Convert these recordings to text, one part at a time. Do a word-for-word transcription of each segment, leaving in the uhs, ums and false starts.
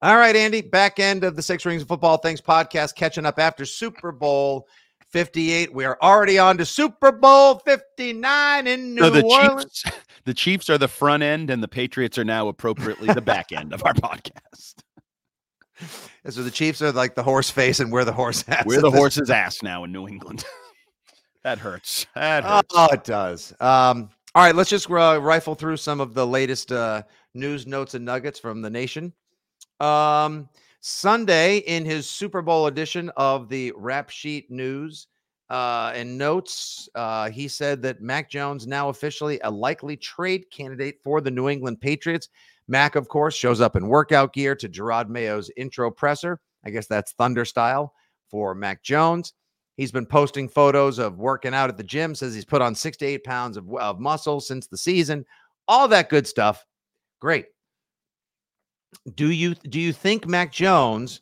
All right, Andy, back end of the Six Rings of Football Things podcast, catching up after Super Bowl fifty-eight. We are already on to Super Bowl fifty-nine in New so the Orleans. Chiefs, the Chiefs are the front end, and the Patriots are now appropriately the back end of our podcast. And so the Chiefs are like the horse face, and we're the horse ass. We're the horse's ass now in New England. That hurts. That hurts. Oh, it does. Um, all right, let's just uh, rifle through some of the latest uh, news, notes, and nuggets from the nation. Um, Sunday, in his Super Bowl edition of the Rap Sheet News uh, and Notes, uh, he said that Mac Jones now officially a likely trade candidate for the New England Patriots. Mac, of course, shows up in workout gear to Gerard Mayo's intro presser. I guess that's Thunder style for Mac Jones. He's been posting photos of working out at the gym, says he's put on six to eight pounds of, of muscle since the season. All that good stuff. Great. Do you do you think Mac Jones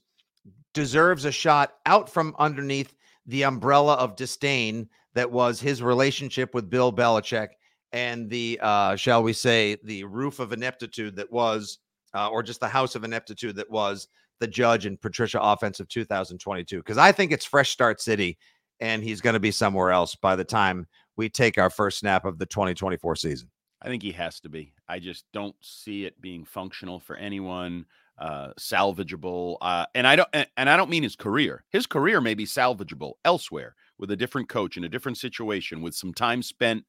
deserves a shot out from underneath the umbrella of disdain that was his relationship with Bill Belichick and the, uh, shall we say, the roof of ineptitude that was, uh, or just the house of ineptitude that was the Judge and Patricia offense of two thousand twenty-two? Because I think it's fresh start city, and he's going to be somewhere else by the time we take our first snap of the twenty twenty-four season. I think he has to be. I just don't see it being functional for anyone, uh, salvageable. Uh, and I don't, and I don't mean his career. His career may be salvageable elsewhere with a different coach in a different situation, with some time spent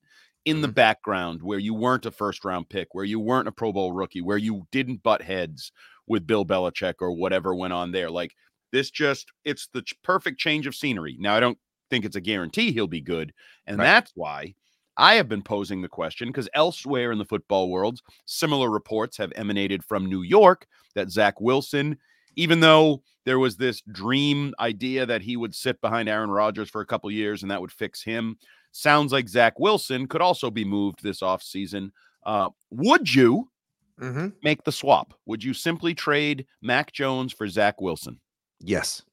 in mm-hmm. the background where you weren't a first round pick, where you weren't a Pro Bowl rookie, where you didn't butt heads with Bill Belichick or whatever went on there. Like this just, it's the perfect change of scenery. Now, I don't think it's a guarantee he'll be good. And right. that's why I have been posing the question, because elsewhere in the football world, similar reports have emanated from New York that Zach Wilson, even though there was this dream idea that he would sit behind Aaron Rodgers for a couple years and that would fix him, sounds like Zach Wilson could also be moved this offseason. Uh, would you mm-hmm. make the swap? Would you simply trade Mac Jones for Zach Wilson? Yes.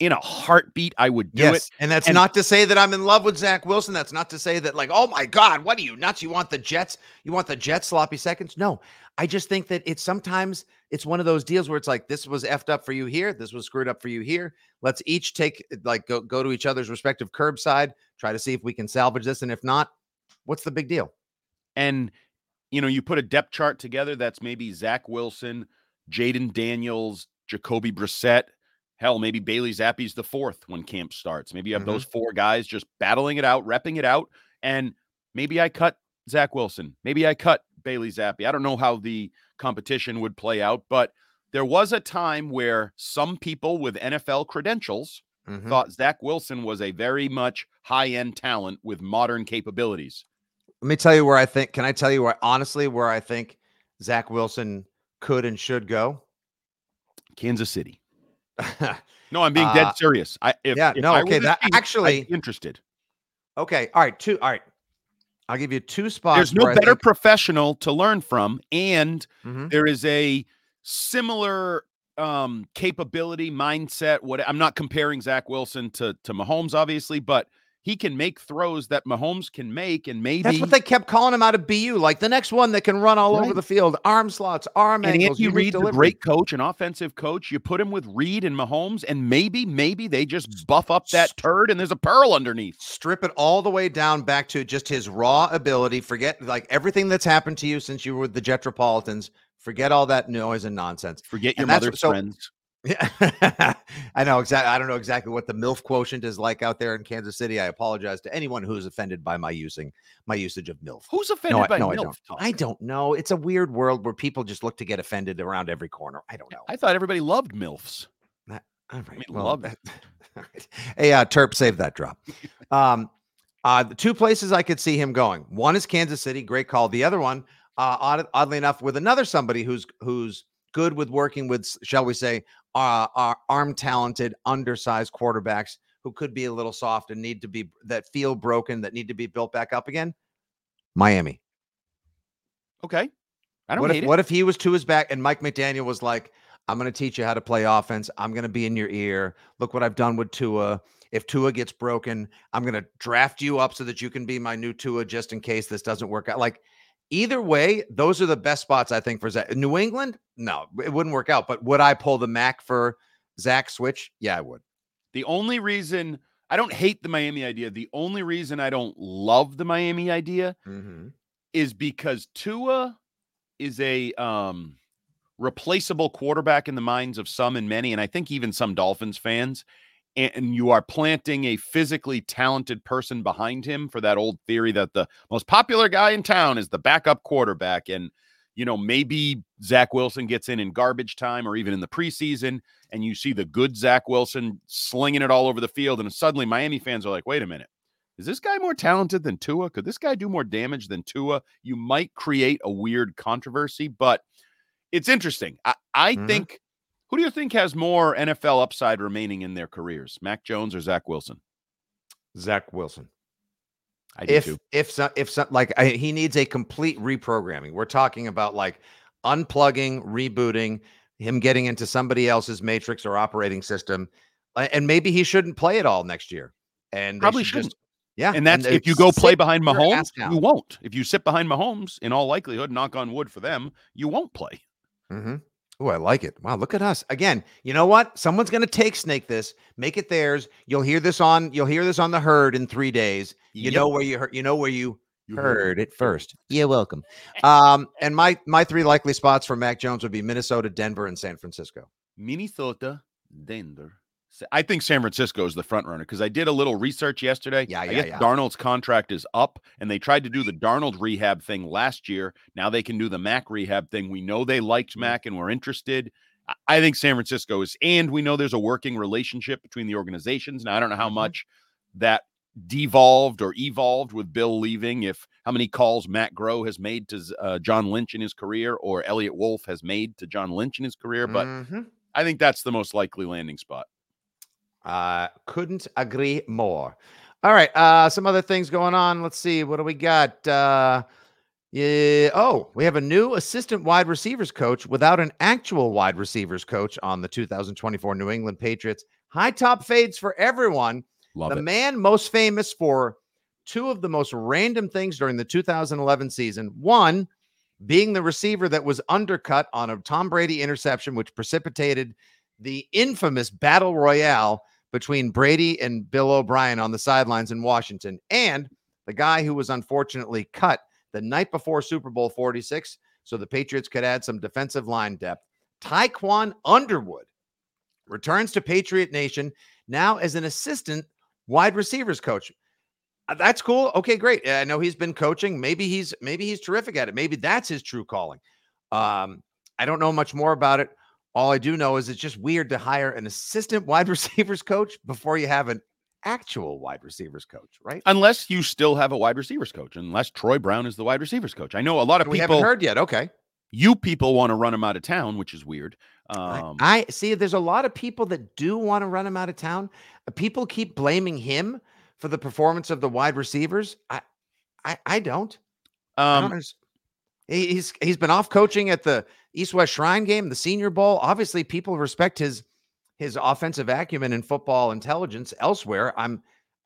In a heartbeat, I would do yes. it. And that's and not to say that I'm in love with Zach Wilson. That's not to say that, like, oh my God, what are you nuts? You want the Jets? You want the Jets sloppy seconds? No, I just think that it's sometimes it's one of those deals where it's like, this was effed up for you here. This was screwed up for you here. Let's each take, like, go, go to each other's respective curbside, try to see if we can salvage this. And if not, what's the big deal? And, you know, you put a depth chart together that's maybe Zach Wilson, Jayden Daniels, Jacoby Brissett. Hell, maybe Bailey Zappi's the fourth when camp starts. Maybe you have mm-hmm. those four guys just battling it out, repping it out. And maybe I cut Zach Wilson. Maybe I cut Bailey Zappi. I don't know how the competition would play out, but there was a time where some people with N F L credentials mm-hmm. thought Zach Wilson was a very much high-end talent with modern capabilities. Let me tell you where I think, can I tell you where, honestly, where I think Zach Wilson could and should go? Kansas City. No, I'm being dead uh, serious. I if, yeah, if no, I okay, that team, actually I'd be interested. Okay, all right, two. All right, I'll give you two spots. There's no better think... professional to learn from, and mm-hmm. there is a similar um, capability, mindset. What I'm not comparing Zach Wilson to to Mahomes, obviously, but he can make throws that Mahomes can make, and maybe that's what they kept calling him out of B U, like the next one that can run all right. over the field, arm slots, arm and angles. And Andy Reid's a great coach, an offensive coach. You put him with Reid and Mahomes, and maybe, maybe they just buff up that turd, and there's a pearl underneath. Strip it all the way down back to just his raw ability. Forget like everything that's happened to you since you were with the Jetropolitans. Forget all that noise and nonsense. Forget your and mother's so, friends. Yeah, I know exactly. I don't know exactly what the MILF quotient is like out there in Kansas City. I apologize to anyone who's offended by my using my usage of MILF. Who's offended no, by no, MILF? I don't. Talk? I don't know. It's a weird world where people just look to get offended around every corner. I don't know. I thought everybody loved MILFs. Not, all right, I mean, well, love that. Right. Hey, uh, Terp, save that drop. um, uh, the two places I could see him going. One is Kansas City. Great call. The other one, uh, odd, oddly enough, with another somebody who's who's good with working with, shall we say, uh, our arm-talented, undersized quarterbacks who could be a little soft and need to be, that feel broken, that need to be built back up again? Miami. Okay. I don't what hate if, it. What if he was to his back and Mike McDaniel was like, I'm going to teach you how to play offense. I'm going to be in your ear. Look what I've done with Tua. If Tua gets broken, I'm going to draft you up so that you can be my new Tua just in case this doesn't work out. Like, Either way, those are the best spots, I think, for Zach. New England, no, it wouldn't work out. But would I pull the Mac for Zach switch? Yeah, I would. The only reason I don't hate the Miami idea, the only reason I don't love the Miami idea mm-hmm. is because Tua is a um, replaceable quarterback in the minds of some and many, and I think even some Dolphins fans. And you are planting a physically talented person behind him for that old theory that the most popular guy in town is the backup quarterback. And, you know, maybe Zach Wilson gets in in garbage time or even in the preseason, and you see the good Zach Wilson slinging it all over the field. And suddenly Miami fans are like, wait a minute, is this guy more talented than Tua? Could this guy do more damage than Tua? You might create a weird controversy, but it's interesting. I, I mm-hmm. think. Who do you think has more N F L upside remaining in their careers, Mac Jones or Zach Wilson? Zach Wilson. I do if, too. If so, if so, like I, he needs a complete reprogramming. We're talking about like unplugging, rebooting, him getting into somebody else's matrix or operating system, and maybe he shouldn't play at all next year. And probably should shouldn't. Just, yeah, and that's and if you go play behind Mahomes, you won't. If you sit behind Mahomes, in all likelihood, knock on wood for them, you won't play. Mm-hmm. Oh, I like it. Wow, look at us. Again, you know what? Someone's going to take snake this, make it theirs. You'll hear this on you'll hear this on the herd in three days. You yep. know where you heard you know where you You're heard welcome. It first. You're welcome. Um, and my my three likely spots for Mac Jones would be Minnesota, Denver, and San Francisco. Minnesota, Denver. I think San Francisco is the front runner because I did a little research yesterday. Yeah, yeah, I guess yeah. Darnold's contract is up, and they tried to do the Darnold rehab thing last year. Now they can do the Mac rehab thing. We know they liked Mac and were interested. I think San Francisco is, and we know there's a working relationship between the organizations. Now, I don't know how much that devolved or evolved with Bill leaving, if how many calls Matt Groh has made to uh, John Lynch in his career or Elliot Wolf has made to John Lynch in his career, but mm-hmm. I think that's the most likely landing spot. Uh, couldn't agree more. All right. Uh, some other things going on. Let's see. What do we got? Uh, yeah. Oh, we have a new assistant wide receivers coach without an actual wide receivers coach on the two thousand twenty-four New England Patriots. High top fades for everyone. Love it. The man most famous for two of the most random things during the two thousand eleven season. One, being the receiver that was undercut on a Tom Brady interception, which precipitated the infamous battle royale between Brady and Bill O'Brien on the sidelines in Washington, and the guy who was unfortunately cut the night before Super Bowl forty-six, so the Patriots could add some defensive line depth. Tyquan Underwood returns to Patriot Nation now as an assistant wide receivers coach. That's cool. Okay, great. I know he's been coaching. Maybe he's maybe he's terrific at it. Maybe that's his true calling. Um, I don't know much more about it. All I do know is it's just weird to hire an assistant wide receivers coach before you have an actual wide receivers coach, right? Unless you still have a wide receivers coach, unless Troy Brown is the wide receivers coach. I know a lot of we people haven't heard yet. Okay. You people want to run him out of town, which is weird. Um, I, I see there's a lot of people that do want to run him out of town. People keep blaming him for the performance of the wide receivers. I, I, I don't. Um, I don't understand. He's he's been off coaching at the East West Shrine game, the Senior Bowl. Obviously, people respect his his offensive acumen and football intelligence elsewhere. I'm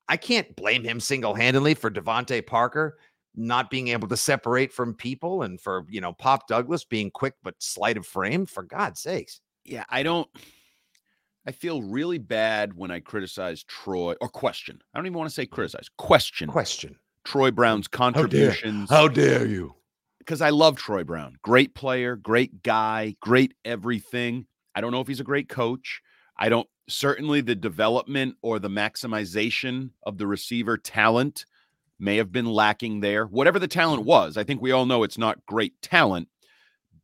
I can't blame him single-handedly for Devontae Parker not being able to separate from people and for, you know, Pop Douglas being quick but slight of frame. For God's sakes. Yeah, I don't I feel really bad when I criticize Troy or question. I don't even want to say criticize. Question. Question. Troy Brown's contributions. How dare, How dare you? Because I love Troy Brown. Great player, great guy, great everything. I don't know if he's a great coach. I don't, certainly the development or the maximization of the receiver talent may have been lacking there. Whatever the talent was, I think we all know it's not great talent,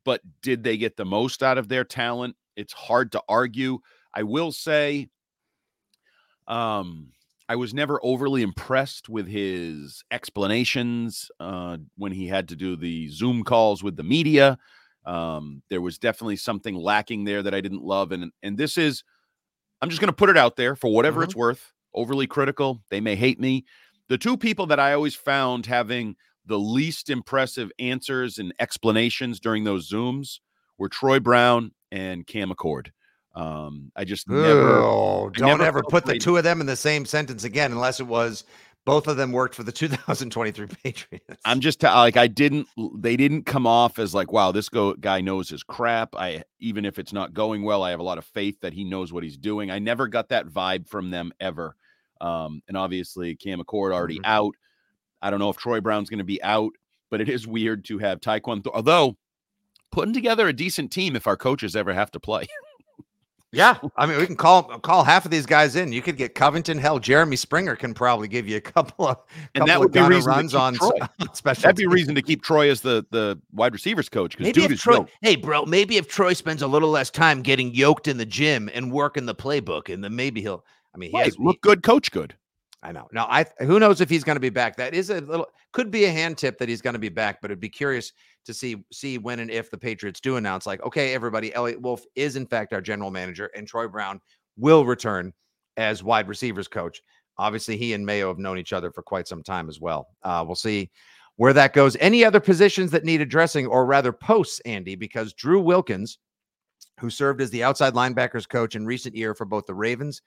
but did they get the most out of their talent? It's hard to argue. I will say, um, I was never overly impressed with his explanations uh, when he had to do the Zoom calls with the media. Um, there was definitely something lacking there that I didn't love. And, and this is, I'm just going to put it out there for whatever mm-hmm. it's worth, overly critical. They may hate me. The two people that I always found having the least impressive answers and explanations during those Zooms were Troy Brown and Cam Accord. Um, I just never, Ew, I don't never ever put the two of them in the same sentence again, unless it was Both of them worked for the two thousand twenty-three Patriots. I'm just t- like, I didn't, they didn't come off as like, wow, this go- guy knows his crap. I, even if it's not going well, I have a lot of faith that he knows what he's doing. I never got that vibe from them ever. Um, and obviously Cam Accord already mm-hmm. out. I don't know if Troy Brown's going to be out, but it is weird to have Taekwondo, although putting together a decent team if our coaches ever have to play. Yeah, I mean, we can call call half of these guys in. You could get Covington. Hell, Jeremy Springer can probably give you a couple of couple and that would of be reason runs on, on special. That'd be reason to keep Troy as the, the wide receivers coach. Maybe dude if is Troy, dope. Hey, bro, maybe if Troy spends a little less time getting yoked in the gym and working the playbook, and then maybe he'll. I mean, he right. has, look good, coach good. I know. Now, I who knows if he's going to be back? That is a little could be a hand tip that he's going to be back, but it'd be curious to see see when and if the Patriots do announce, like, okay, everybody, Elliot Wolf is in fact our general manager, and Troy Brown will return as wide receivers coach. Obviously, he and Mayo have known each other for quite some time as well. Uh, we'll see where that goes. Any other positions that need addressing, or rather posts, Andy, because Drew Wilkins, who served as the outside linebackers coach in recent year for both the Ravens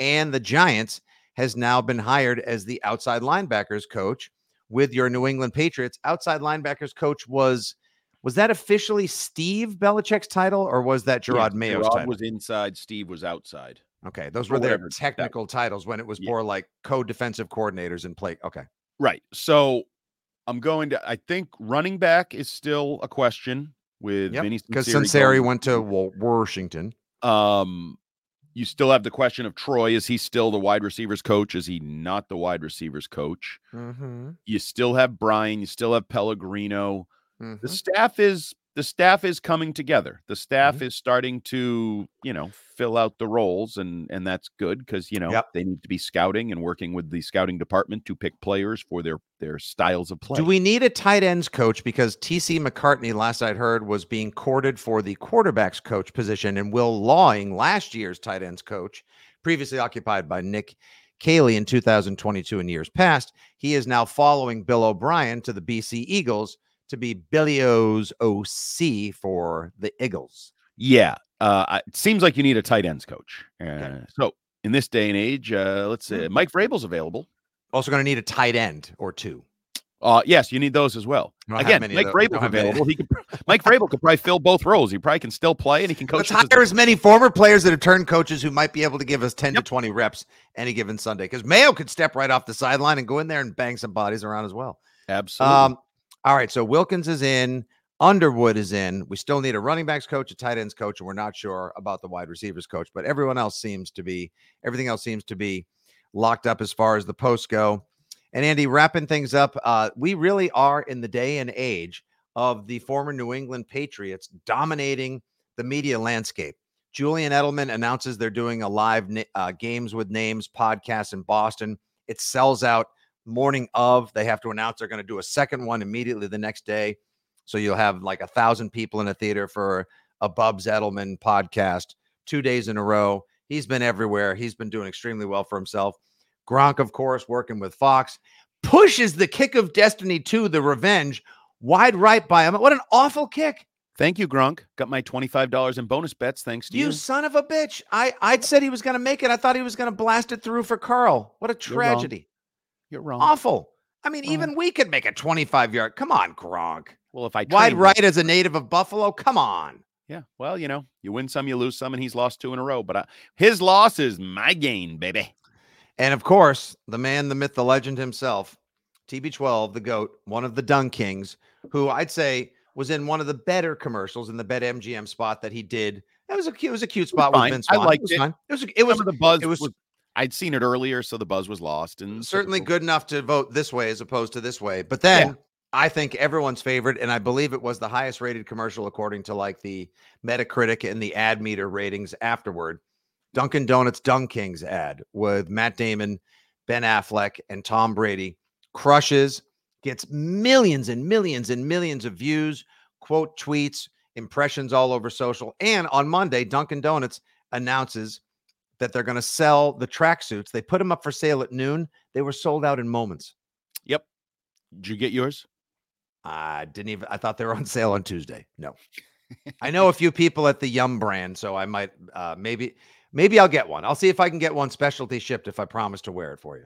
and the Giants, has now been hired as the outside linebackers coach with your New England Patriots. Outside linebackers coach was, was that officially Steve Belichick's title, or was that Gerard yeah, Mayo's Gerard title? Was inside, Steve was outside. Okay. Those or were their technical that, titles when it was yeah. more like co-defensive coordinators in play. Okay. Right. So I'm going to, I think running back is still a question with yep, Vinny Sinceri. Because Sinceri went to Washington. Um, You still have the question of Troy. Is he still the wide receivers coach? Is he not the wide receivers coach? Mm-hmm. You still have Brian. You still have Pellegrino. Mm-hmm. The staff is the staff is coming together. The staff mm-hmm. is starting to, you know, fill out the roles, and and that's good because, you know, yep. they need to be scouting and working with the scouting department to pick players for their their styles of play. Do we need a tight ends coach? Because T C McCartney, last I heard, was being courted for the quarterbacks coach position, and Will Lawing, last year's tight ends coach, previously occupied by Nick Cayley in two thousand twenty-two and years past, he is now following Bill O'Brien to the B C Eagles to be Billy O's O C for the Eagles. Yeah. Uh, it seems like you need a tight ends coach. Uh, okay. So in this day and age, uh, let's say Mike Vrabel's available. Also going to need a tight end or two. Uh, yes, you need those as well. Again, Mike Vrabel's available. He could, Mike Vrabel could probably fill both roles. He probably can still play, and he can coach. Let's hire as many former players that have turned coaches who might be able to give us ten yep. to twenty reps any given Sunday, because Mayo could step right off the sideline and go in there and bang some bodies around as well. Absolutely. Um, all right, so Wilkins is in. Underwood is in. We still need a running backs coach, a tight ends coach, and we're not sure about the wide receivers coach, but everyone else seems to be, everything else seems to be locked up as far as the posts go. And Andy, wrapping things up, uh, we really are in the day and age of the former New England Patriots dominating the media landscape. Julian Edelman announces they're doing a live uh, Games with Names podcast in Boston. It sells out morning of. They have to announce they're going to do a second one immediately the next day. So you'll have like a thousand people in a theater for a Bubs Edelman podcast two days in a row. He's been everywhere. He's been doing extremely well for himself. Gronk, of course, working with Fox, pushes the kick of destiny to the revenge wide right by him. What an awful kick. Thank you, Gronk. Got my twenty-five dollars in bonus bets. Thanks to you. You son of a bitch. I, I'd said he was going to make it. I thought he was going to blast it through for Carl. What a tragedy. You're wrong. You're wrong. Awful. I mean, wrong. Even we could make a twenty-five yard. Come on, Gronk. Well, if I wide right him, as a native of Buffalo, come on. Yeah, well, you know, you win some, you lose some, and he's lost two in a row. But I, his loss is my gain, baby. And of course, the man, the myth, the legend himself, T B twelve, the GOAT, one of the Dunkings, who I'd say was in one of the better commercials in the BetMGM spot that he did. That was a cute, it was a cute spot with Vince. I liked it. It was. It was the buzz. It was. was I'd seen it earlier, so the buzz was lost, and certainly so good enough to vote this way as opposed to this way. But then. Yeah. I think everyone's favorite, and I believe it was the highest rated commercial according to like the Metacritic and the ad meter ratings afterward. Dunkin' Donuts Dunkings ad with Matt Damon, Ben Affleck, and Tom Brady crushes, gets millions and millions and millions of views, quote tweets, impressions all over social. And on Monday, Dunkin' Donuts announces that they're going to sell the tracksuits. They put them up for sale at noon. They were sold out in moments. Yep. Did you get yours? I didn't even, I thought they were on sale on Tuesday. No, I know a few people at the Yum brand, so I might, uh, maybe, maybe I'll get one. I'll see if I can get one specialty shipped if I promise to wear it for you.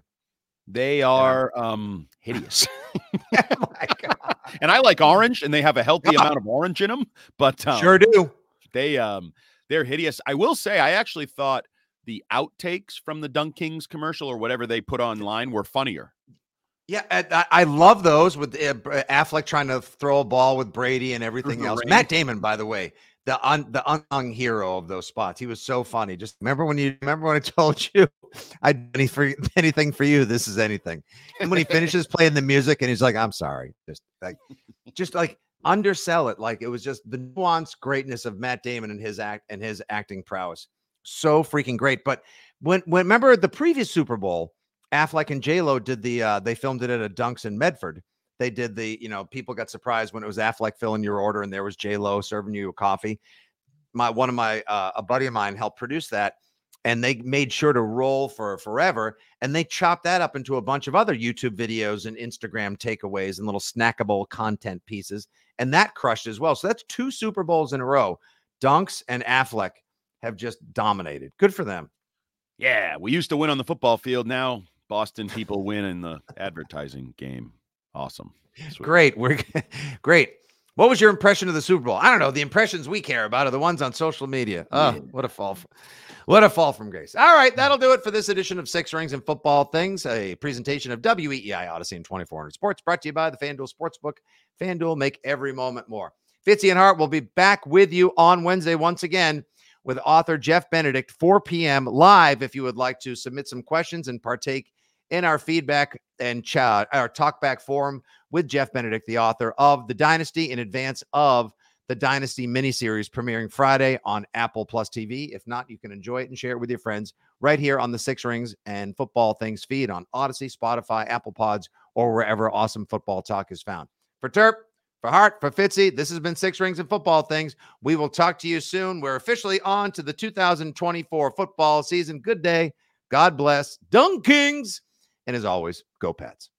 They are um, hideous. Oh my God. And I like orange, and they have a healthy God. amount of orange in them. But um, sure do. They um, they're hideous. I will say, I actually thought the outtakes from the Dunkings commercial or whatever they put online were funnier. Yeah, I, I love those with uh, Affleck trying to throw a ball with Brady and everything else. Rain. Matt Damon, by the way, the un, the unsung hero of those spots. He was so funny. Just remember when you remember when I told you I did any for, anything for you. This is anything. And when he finishes playing the music and he's like, "I'm sorry," just like, just like undersell it. Like it was just the nuanced greatness of Matt Damon and his act and his acting prowess. So freaking great. But when when remember the previous Super Bowl. Affleck and J-Lo did the, uh, they filmed it at a Dunks in Medford. They did the, you know, people got surprised when it was Affleck filling your order and there was J-Lo serving you a coffee. My, one of my, uh, a buddy of mine helped produce that and they made sure to roll for forever. And they chopped that up into a bunch of other YouTube videos and Instagram takeaways and little snackable content pieces. And that crushed as well. So that's two Super Bowls in a row. Dunks and Affleck have just dominated. Good for them. Yeah. We used to win on the football field. Now Boston people win in the advertising game. Awesome. Sweet. Great. We're great. What was your impression of the Super Bowl? I don't know. The impressions we care about are the ones on social media. Oh, yeah. What a fall. From, what a fall from grace. All right. That'll do it for this edition of Six Rings and Football Things, a presentation of W E E I Odyssey and twenty-four hundred Sports, brought to you by the FanDuel Sportsbook. FanDuel, make every moment more. Fitzy and Hart will be back with you on Wednesday once again with author Jeff Benedict, four p.m. live. If you would like to submit some questions and partake in our feedback and ch- our talk back forum with Jeff Benedict, the author of The Dynasty, in advance of the Dynasty miniseries premiering Friday on Apple Plus T V. If not, you can enjoy it and share it with your friends right here on the Six Rings and Football Things feed on Odyssey, Spotify, Apple Pods, or wherever awesome football talk is found. For Terp, for Hart, for Fitzy, this has been Six Rings and Football Things. We will talk to you soon. We're officially on to the two thousand twenty-four football season. Good day. God bless. Dunkings. And as always, go Pats.